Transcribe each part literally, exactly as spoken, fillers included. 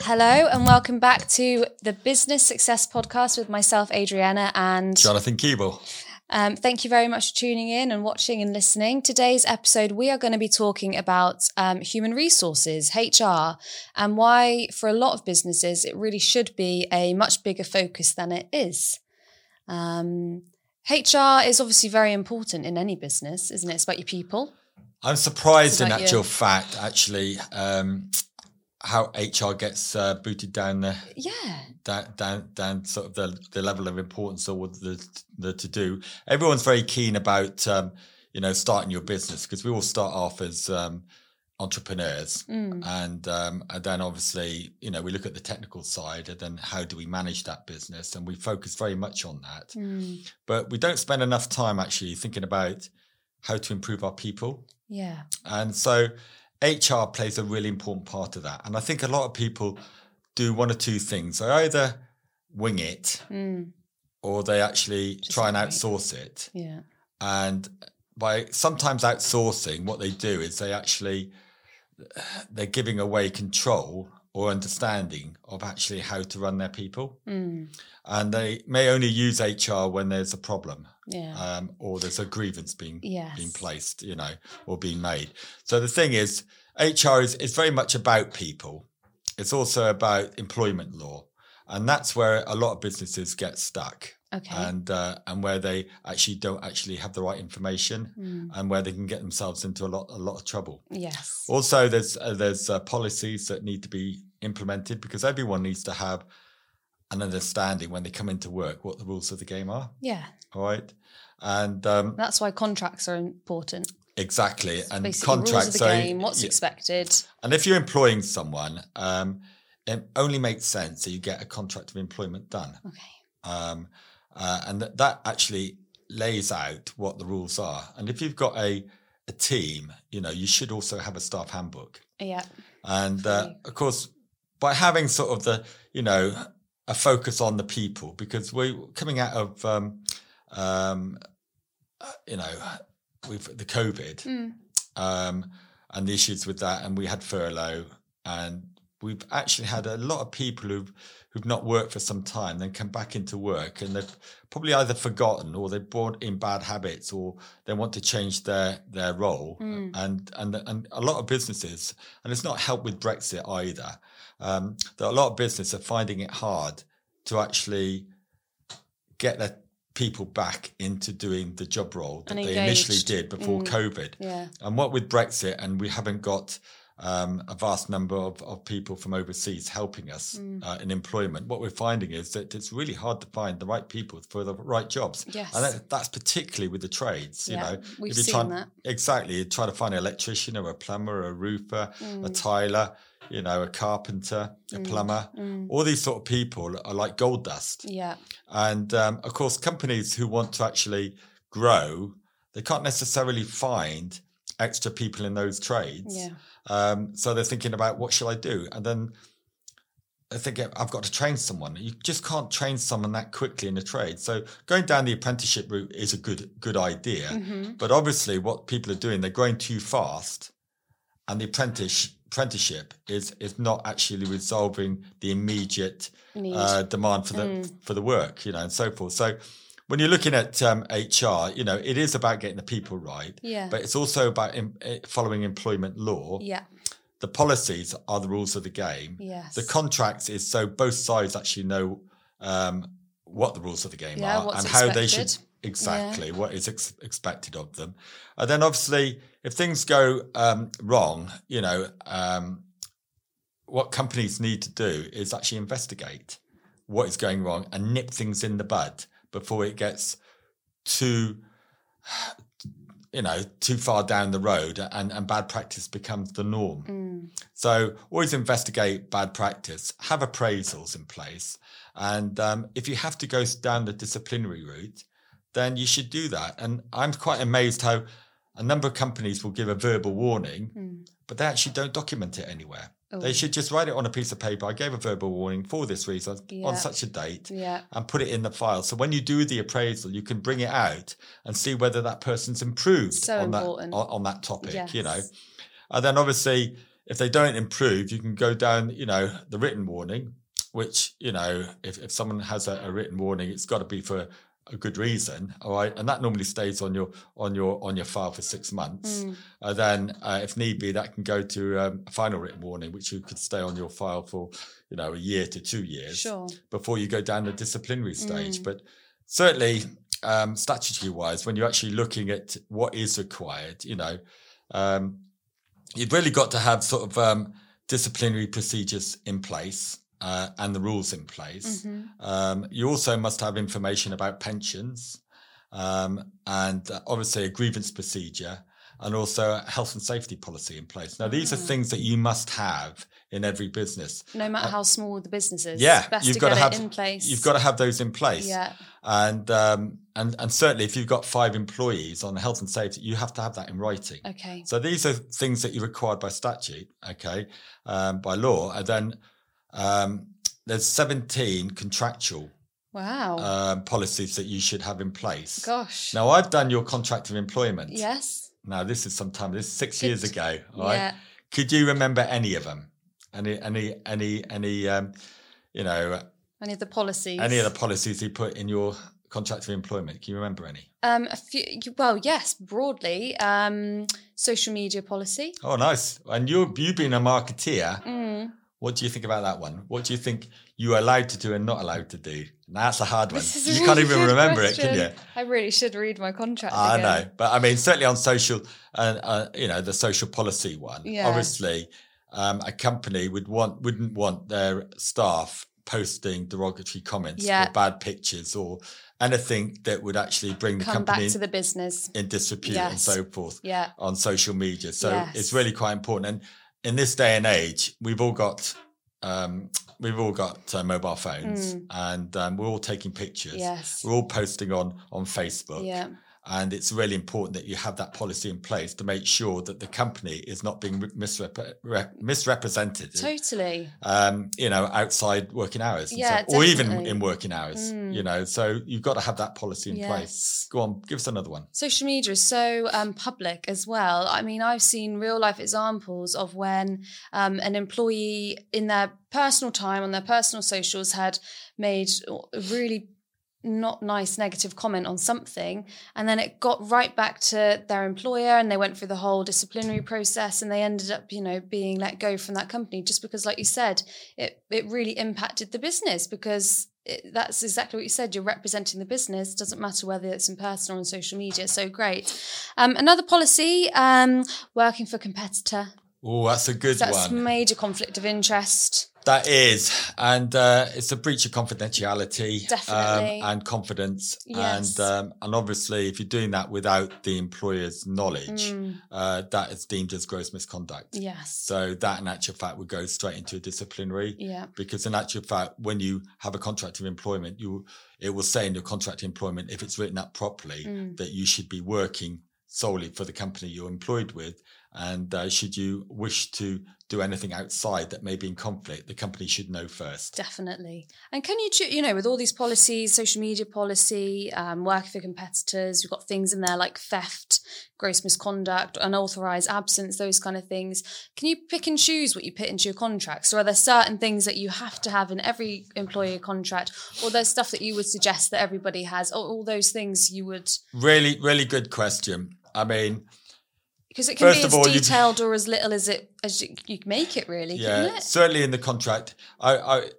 Hello and welcome back to the Business Success Podcast with myself, Adriana, and Jonathan Keeble. Um, thank you very much for tuning in and watching and listening. Today's episode, we are going to be talking about um, human resources, H R, and why for a lot of businesses, it really should be a much bigger focus than it is. Um, H R is obviously very important in any business, isn't it? It's about your people. I'm surprised in actual your... fact, actually. Um... How H R gets uh, booted down the yeah down down down sort of the, the level of importance or the the to do. Everyone's very keen about um, you know starting your business because we all start off as um, entrepreneurs, mm. and um, and then obviously you know we look at the technical side and then how do we manage that business, and we focus very much on that, mm. but we don't spend enough time actually thinking about how to improve our people. Yeah, and so. H R plays a really important part of that. And I think a lot of people do one or two things. They either wing it mm. or they actually Just try and outsource right. it. Yeah. And by sometimes outsourcing, what they do is they actually, they're giving away control or understanding of actually how to run their people. Mm. And they may only use H R when there's a problem. Yeah. Um, or there's a grievance being yes. being placed, you know, or being made. So the thing is, H R is, is very much about people. It's also about employment law. And that's where a lot of businesses get stuck. Okay. And uh, and where they actually don't actually have the right information, mm. and where they can get themselves into a lot a lot of trouble. Yes. Also, there's uh, there's uh, policies that need to be implemented because everyone needs to have an understanding when they come into work what the rules of the game are. Yeah. All right. And um, that's why contracts are important. Exactly. It's and contracts rules of the game, so, what's yeah. expected. And if you're employing someone, um, it only makes sense that you get a contract of employment done. Okay. Um, uh, and th- that actually lays out what the rules are. And if you've got a a team, you know, you should also have a staff handbook. Yeah. And uh, of course, by having sort of the, you know, a focus on the people, because we're coming out of, um, um, you know, with the COVID mm. um, and the issues with that, and we had furlough, and we've actually had a lot of people who've who've not worked for some time, then come back into work, and they've probably either forgotten or they've brought in bad habits, or they want to change their their role, mm. and and and a lot of businesses, and it's not helped with Brexit either. Um, that a lot of businesses are finding it hard to actually get their people back into doing the job role that they initially did before mm. COVID. Yeah. And what with Brexit, and we haven't got um, a vast number of, of people from overseas helping us mm. uh, in employment, what we're finding is that it's really hard to find the right people for the right jobs. Yes. And that, that's particularly with the trades, you yeah, know. We've if you're seen trying, that. Exactly. You try to find an electrician or a plumber or a roofer, mm. a tiler, you know, a carpenter, a mm, plumber, mm. all these sort of people are like gold dust. Yeah. And um, of course, companies who want to actually grow, they can't necessarily find extra people in those trades. Yeah. Um, so they're thinking about what shall I do? And then I think I've got to train someone. You just can't train someone that quickly in a trade. So going down the apprenticeship route is a good, good idea. Mm-hmm. But obviously what people are doing, they're growing too fast, and the apprentice apprenticeship is is not actually resolving the immediate uh, demand for the mm. for the work, you know, and so forth. So when you're looking at um, H R, you know, it is about getting the people right, yeah. but it's also about em- following employment law. Yeah. The policies are the rules of the game. Yes. The contracts is so both sides actually know um, what the rules of the game yeah, are and expected. How they should exactly yeah. what is ex- expected of them. And then obviously, if things go um, wrong, you know, um, what companies need to do is actually investigate what is going wrong and nip things in the bud before it gets too, you know, too far down the road and, and bad practice becomes the norm. Mm. So always investigate bad practice, have appraisals in place. And um, if you have to go down the disciplinary route, then you should do that. And I'm quite amazed how a number of companies will give a verbal warning, mm. but they actually don't document it anywhere. Oh. They should just write it on a piece of paper. I gave a verbal warning for this reason yeah. on such a date yeah. and put it in the file. So when you do the appraisal, you can bring it out and see whether that person's improved so on, that, on, on that topic, yes. you know. And then obviously, if they don't improve, you can go down, you know, the written warning, which, you know, if, if someone has a, a written warning, it's got to be for a good reason, all right, and that normally stays on your on your on your file for six months. Mm. Uh, then, uh, if need be, that can go to um, a final written warning, which you could stay on your file for, you know, a year to two years sure. before you go down the disciplinary stage. Mm. But certainly, um, statutory-wise, when you're actually looking at what is required, you know, um, you've really got to have sort of um, disciplinary procedures in place. Uh, and the rules in place. Mm-hmm. Um, you also must have information about pensions um, and uh, obviously a grievance procedure and also a health and safety policy in place. Now, these mm. are things that you must have in every business. No matter uh, how small the business is. Yeah. Best you've to got to have it in place. You've got to have those in place. Yeah. And, um, and, and certainly if you've got five employees on health and safety, you have to have that in writing. Okay. So these are things that you're required by statute, okay, um, by law. And then Um, there's seventeen contractual wow. um, policies that you should have in place. Gosh. Now, I've done your contract of employment. Yes. Now, this is some time, this is six Could, years ago, right? Yeah. Could you remember any of them? Any, any, any, any, um, you know. Any of the policies. Any of the policies you put in your contract of employment. Can you remember any? Um, a few, well, yes, broadly. Um, social media policy. Oh, nice. And you're, you've been a marketeer. Mm. What do you think about that one? What do you think you are allowed to do and not allowed to do? Now, that's a hard one. You really can't even remember question. It, can you? I really should read my contract I again. know. But I mean, certainly on social, uh, uh, you know, the social policy one, yeah. obviously um, a company would want, wouldn't want their staff posting derogatory comments yeah. or bad pictures or anything that would actually bring the Come company back to the business. in disrepute yes. and so forth yeah. on social media. So yes. it's really quite important. And in this day and age, we've all got um, we've all got uh, mobile phones, mm. and um, we're all taking pictures. Yes. We're all posting on on Facebook, yeah. and it's really important that you have that policy in place to make sure that the company is not being misrep- re- misrepresented. Totally. Um, you know, outside working hours, yeah, so, or even in working hours. Mm. You know, so you've got to have that policy in yes. place. Go on, give us another one. Social media is so um, public as well. I mean, I've seen real life examples of when um, an employee in their personal time on their personal socials had made really not nice negative comment on something, and then it got right back to their employer and they went through the whole disciplinary process and they ended up, you know, being let go from that company just because, like you said, it it really impacted the business because it, that's exactly what you said, you're representing the business, doesn't matter whether it's in person or on social media. So great. Um, another policy, um, working for competitor. Oh, that's a good that's one. That's major conflict of interest. That is, and uh, it's a breach of confidentiality Definitely. um, and confidence. Yes. And um, and obviously, if you're doing that without the employer's knowledge, mm. uh, that is deemed as gross misconduct. Yes. So that, in actual fact, would go straight into a disciplinary. Yeah. Because in actual fact, when you have a contract of employment, you it will say in your contract of employment, if it's written up properly, mm. that you should be working solely for the company you're employed with. And uh, should you wish to do anything outside that may be in conflict, the company should know first. Definitely. And can you, you know, with all these policies, social media policy, um, working for competitors, we've got things in there like theft, gross misconduct, unauthorised absence, those kind of things. Can you pick and choose what you put into your contracts? Or are there certain things that you have to have in every employer contract? Or there's stuff that you would suggest that everybody has? Or all those things you would... Really, really good question. I mean... Because it can First be as all, detailed or as little as it as you, you make it, really. Yeah, can it? certainly in the contract. I, I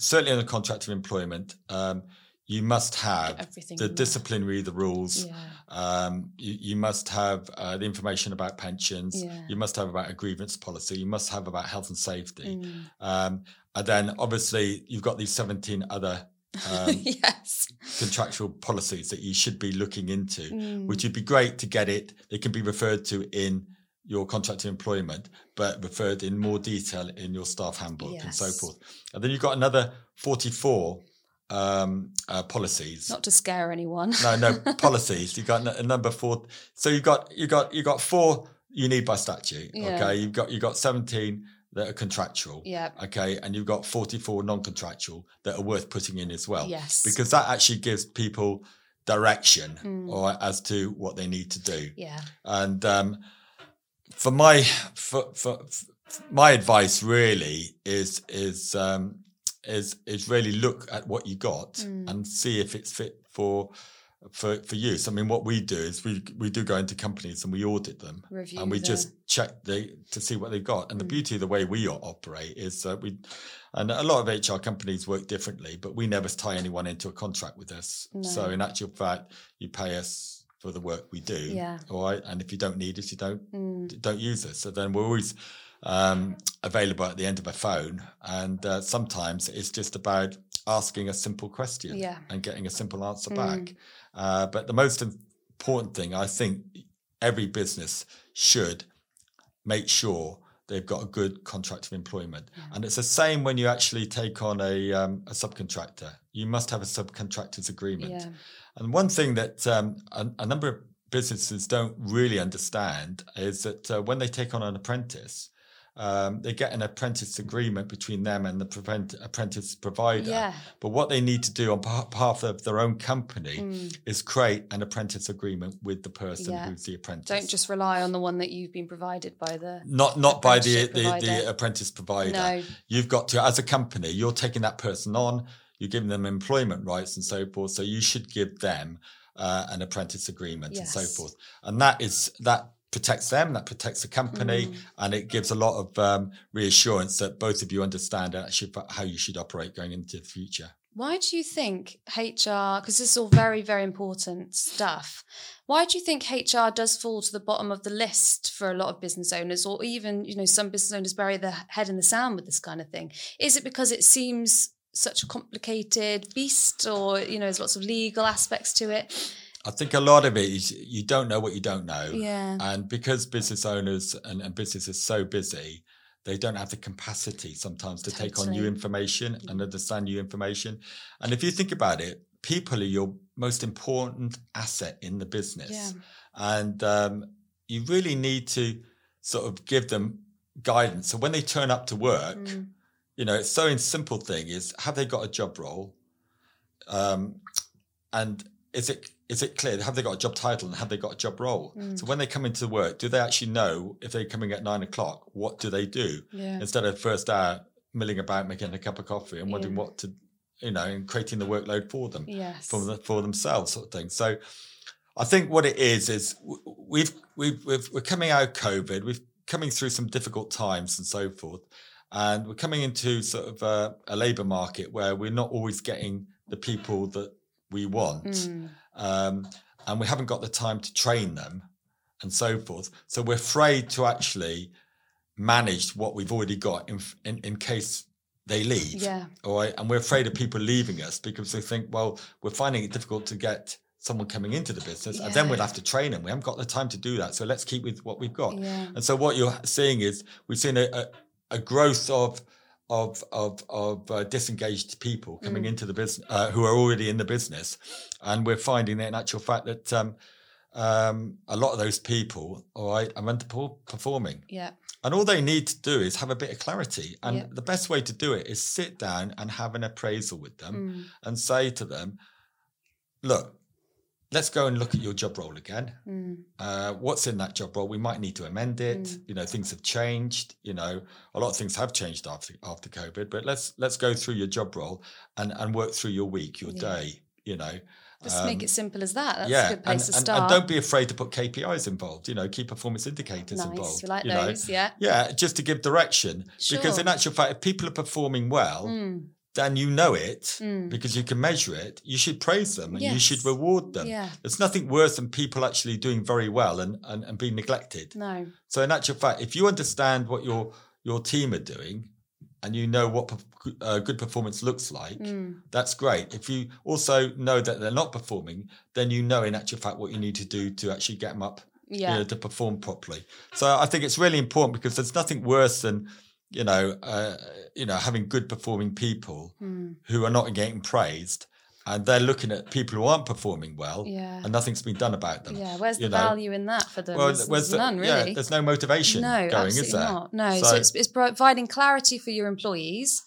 certainly in the contract of employment, um, you must have Everything the disciplinary, the rules. Yeah. Um, you, you must have uh, the information about pensions. Yeah. You must have about a grievance policy. You must have about health and safety. Mm. Um, and then obviously you've got these seventeen other. Um, yes. contractual policies that you should be looking into, mm. which would be great to get it. It can be referred to in your contract of employment, but referred in more detail in your staff handbook yes. and so forth. And then you've got another forty-four um, uh, policies. Not to scare anyone. no, no policies. You've got a number four. So you've got you got you got four you need by statute. Yeah. Okay, you've got you got seventeen that are contractual. Yeah. Okay. And you've got forty-four non-contractual that are worth putting in as well. Yes. Because that actually gives people direction mm. or as to what they need to do. Yeah. And um, for my for, for, for my advice really is is um, is is really look at what you got mm. and see if it's fit for for for use. I mean, what we do is we we do go into companies and we audit them, Review and we them. just check the to see what they've got. And the mm. beauty of the way we operate is that we, and a lot of H R companies work differently, but we never tie anyone into a contract with us. No. So in actual fact, you pay us for the work we do, yeah. all right. And if you don't need us, you don't mm. don't use us. So then we're always um, available at the end of a phone, and uh, sometimes it's just about asking a simple question yeah. and getting a simple answer mm. back. Uh, but the most important thing, I think every business should make sure they've got a good contract of employment. Yeah. And it's the same when you actually take on a, um, a subcontractor. You must have a subcontractor's agreement. Yeah. And one thing that um, a, a number of businesses don't really understand is that uh, when they take on an apprentice, Um, they get an apprentice agreement between them and the prevent- apprentice provider. Yeah. But what they need to do on behalf of their own company mm. is create an apprentice agreement with the person yeah. who's the apprentice. Don't just rely on the one that you've been provided by the not not by the, the, the apprentice provider. No. You've got to, as a company, you're taking that person on, you're giving them employment rights and so forth. So you should give them uh, an apprentice agreement yes. and so forth. And that is that. protects them, that protects the company, mm. and it gives a lot of um, reassurance that both of you understand actually how you should operate going into the future. Why do you think H R, because this is all very, very important stuff, why do you think H R does fall to the bottom of the list for a lot of business owners, or even, you know, some business owners bury their head in the sand with this kind of thing? Is it because it seems such a complicated beast, or, you know, there's lots of legal aspects to it? I think a lot of it is you don't know what you don't know. Yeah. And because business owners and, and business is so busy, they don't have the capacity sometimes to totally. take on new information and understand new information. And if you think about it, people are your most important asset in the business. Yeah. And um, you really need to sort of give them guidance. So when they turn up to work, mm. you know, it's so in simple thing is, have they got a job role? Um, and is it, Is it clear? Have they got a job title and have they got a job role? Mm. So when they come into work, do they actually know if they're coming at nine o'clock, what do they do? Yeah. Instead of first hour milling about, making a cup of coffee and wondering yeah. what to, you know, and creating the workload for them, yes. for, the, for themselves sort of thing. So I think what it is, is we've, we've, we've, we're coming out of COVID, we're coming through some difficult times and so forth. And we're coming into sort of a, a labour market where we're not always getting the people that we want. Mm. Um, and we haven't got the time to train them and so forth. So we're afraid to actually manage what we've already got in in, in case they leave. Yeah. All right. And we're afraid of people leaving us because they think, well, we're finding it difficult to get someone coming into the business yeah. and then we'll have to train them. We haven't got the time to do that. So let's keep with what we've got. Yeah. And so what you're seeing is we've seen a, a, a growth of of of of uh, disengaged people coming mm. into the business uh, who are already in the business, and we're finding that in actual fact that um, um, a lot of those people, all right, are underperforming. Yeah, and all they need to do is have a bit of clarity, and yeah. the best way to do it is sit down and have an appraisal with them mm. and say to them, look, let's go and look at your job role again. Mm. Uh, what's in that job role? We might need to amend it. Mm. You know, things have changed. You know, a lot of things have changed after after COVID. But let's let's go through your job role and, and work through your week, your yeah. day. You know, just um, make it simple as that. That's yeah, a good place and, to start. And, and don't be afraid to put K P Is involved. You know, key performance indicators nice. involved. We like you those. Know. Yeah, yeah, just to give direction. Sure. Because in actual fact, if people are performing well. Mm. Then you know it mm. because you can measure it. You should praise them and yes. you should reward them. Yeah. There's nothing worse than people actually doing very well and, and, and being neglected. No. So in actual fact, if you understand what your your team are doing and you know what uh, good performance looks like, mm. that's great. If you also know that they're not performing, then you know in actual fact what you need to do to actually get them up yeah. you know, to perform properly. So I think it's really important because there's nothing worse than You know, uh, you know, having good performing people mm. who are not getting praised, and they're looking at people who aren't performing well, yeah. and nothing's been done about them. Yeah, where's the know? value in that for them? Well, there's, there's the, none, really. Yeah, there's no motivation no, going, is there? Not. No, so, so it's, it's providing clarity for your employees,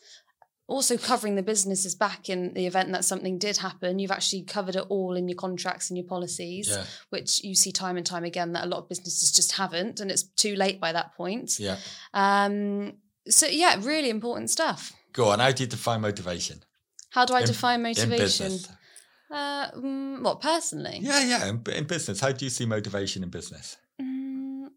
also covering the businesses back in the event that something did happen. You've actually covered it all in your contracts and your policies, yeah. which you see time and time again that a lot of businesses just haven't, and it's too late by that point. Yeah. Um. So, yeah, really important stuff. Go on, how do you define motivation? How do I in, define motivation? In business. Uh, um, what, personally? Yeah, yeah, in, in business. How do you see motivation in business? Um,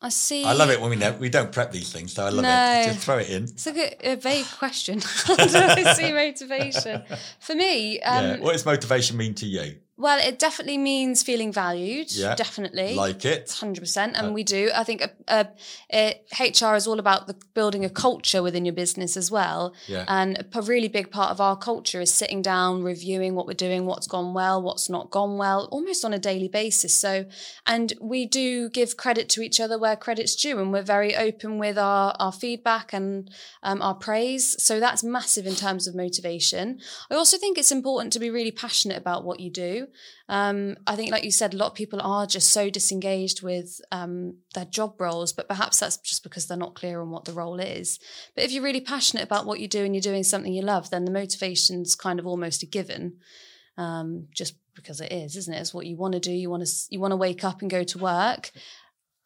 I see... I love it when we know, we don't prep these things, so I love no. it. Just throw it in. It's like a, a vague question. How do I see motivation? For me... Um, yeah. What does motivation mean to you? Well, it definitely means feeling valued, yeah, definitely. Like it. one hundred percent, and uh, we do. I think uh, uh, it, H R is all about the, building a culture within your business as well. Yeah. And a really big part of our culture is sitting down, reviewing what we're doing, what's gone well, what's not gone well, almost on a daily basis. So, and we do give credit to each other where credit's due, and we're very open with our, our feedback and um, our praise. So that's massive in terms of motivation. I also think it's important to be really passionate about what you do. Um, I think, like you said, a lot of people are just so disengaged with um, their job roles, but perhaps that's just because they're not clear on what the role is. But if you're really passionate about what you do and you're doing something you love, then the motivation's kind of almost a given, um, just because it is, isn't it? It's what you want to do. You want to you want to wake up and go to work.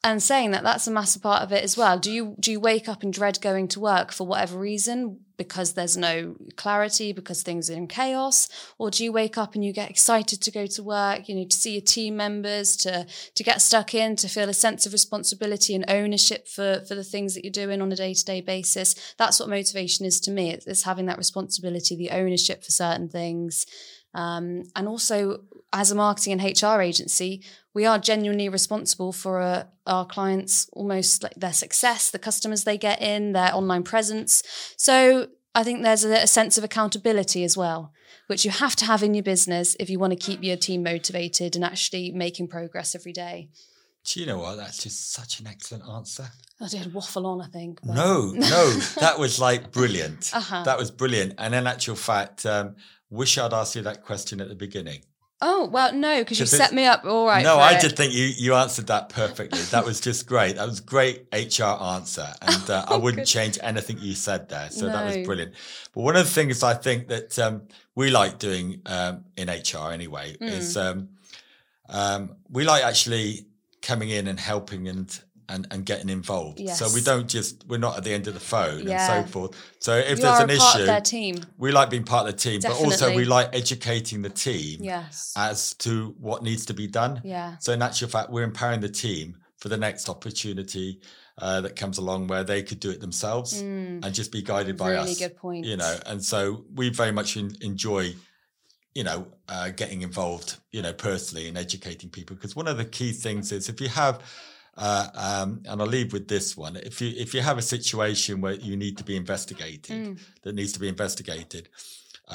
And saying that, that's a massive part of it as well. Do you do you wake up and dread going to work for whatever reason, because there's no clarity, because things are in chaos? Or do you wake up and you get excited to go to work, you know, to see your team members, to to get stuck in, to feel a sense of responsibility and ownership for, for the things that you're doing on a day-to-day basis? That's what motivation is to me. It's, it's having that responsibility, the ownership for certain things. Um, and also, as a marketing and H R agency, we are genuinely responsible for uh, our clients, almost like their success, the customers they get in, their online presence. So I think there's a, a sense of accountability as well, which you have to have in your business if you want to keep your team motivated and actually making progress every day. Do you know what? That's just such an excellent answer. I did waffle on, I think. But... No, no, that was like brilliant. Uh-huh. That was brilliant. And in actual fact, um, wish I'd asked you that question at the beginning. Oh, well, no, because you set me up all right. No, I just think you, you answered that perfectly. That was just great. That was a great H R answer. And uh, I wouldn't change anything you said there. So no. That was brilliant. But one of the things I think that um, we like doing um, in H R anyway mm. is um, um, we like actually coming in and helping and And, and getting involved. Yes. So we don't just, we're not at the end of the phone yeah. and so forth. So if you there's an part issue, of their team. We like being part of the team, Definitely. But also we like educating the team yes. as to what needs to be done. Yeah. So in actual fact, we're empowering the team for the next opportunity uh, that comes along where they could do it themselves mm. and just be guided by really us. Really good point. You know, and so we very much in, enjoy you know, uh, getting involved, you know, personally and educating people. Because one of the key things is if you have, Uh, um, and I'll leave with this one. If you if you have a situation where you need to be investigated, mm. that needs to be investigated,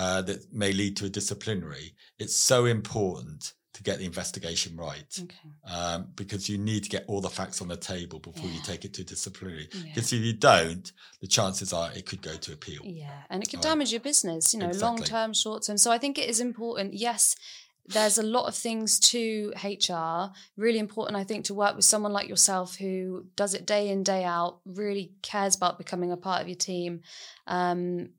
uh, that may lead to a disciplinary, it's so important to get the investigation right. Okay. Um, because you need to get all the facts on the table before yeah. you take it to disciplinary. Yeah. Because if you don't, the chances are it could go to appeal. Yeah, and it could right. damage your business, you know, exactly. long-term, short-term. So I think it is important, yes, there's a lot of things to H R, really important, I think, to work with someone like yourself who does it day in, day out, really cares about becoming a part of your team, um,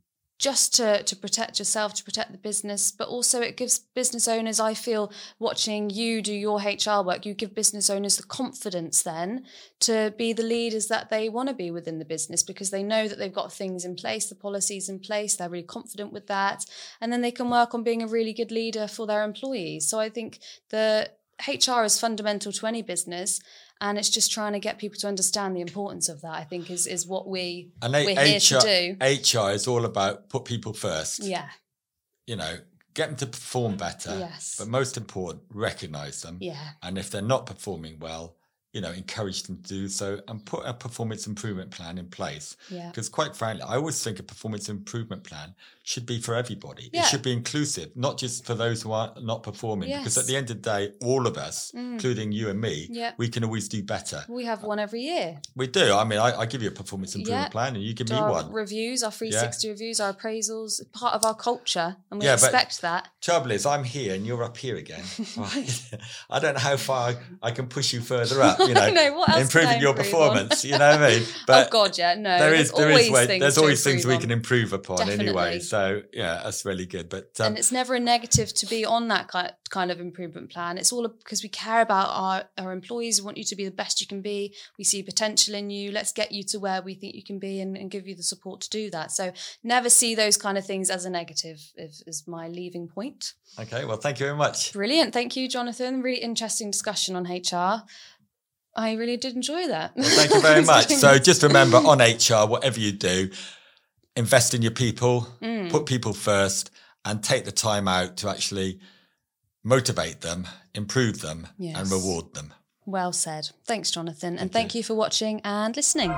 just to, to protect yourself, to protect the business. But also it gives business owners, I feel, watching you do your H R work, you give business owners the confidence then to be the leaders that they want to be within the business, because they know that they've got things in place, the policies in place, they're really confident with that. And then they can work on being a really good leader for their employees. So I think the H R is fundamental to any business. And it's just trying to get people to understand the importance of that, I think, is is what we, and we're H R, here to do. H R is all about put people first. Yeah. You know, get them to perform better. Yes. But most important, recognise them. Yeah. And if they're not performing well, you know, encourage them to do so and put a performance improvement plan in place. Yeah. Because quite frankly, I always think a performance improvement plan should be for everybody. Yeah. It should be inclusive, not just for those who are not performing. Yes. Because at the end of the day, all of us, mm. including you and me, yeah. we can always do better. We have one every year. We do. I mean, I, I give you a performance improvement yeah. plan and you give do me our one. Reviews, our three sixty yeah. reviews, our appraisals, part of our culture. And we yeah, expect that. Trouble is, I'm here and you're up here again. I don't know how far I can push you further up. You know, know what else improving your performance, you know what I mean? But oh God, yeah, no. There is, there is, way, there's always things we can improve upon Definitely. Anyway. So yeah, that's really good. But um, and it's never a negative to be on that kind of improvement plan. It's all because we care about our our employees. We want you to be the best you can be. We see potential in you. Let's get you to where we think you can be and, and give you the support to do that. So never see those kind of things as a negative. Is, is my leaving point. Okay, well, thank you very much. Brilliant, thank you, Jonathan. Really interesting discussion on H R. I really did enjoy that. Well, thank you very much. So just remember, on H R, whatever you do, invest in your people, mm. put people first, and take the time out to actually motivate them, improve them, yes. and reward them. Well said. Thanks, Jonathan. Thank and thank you. you for watching and listening.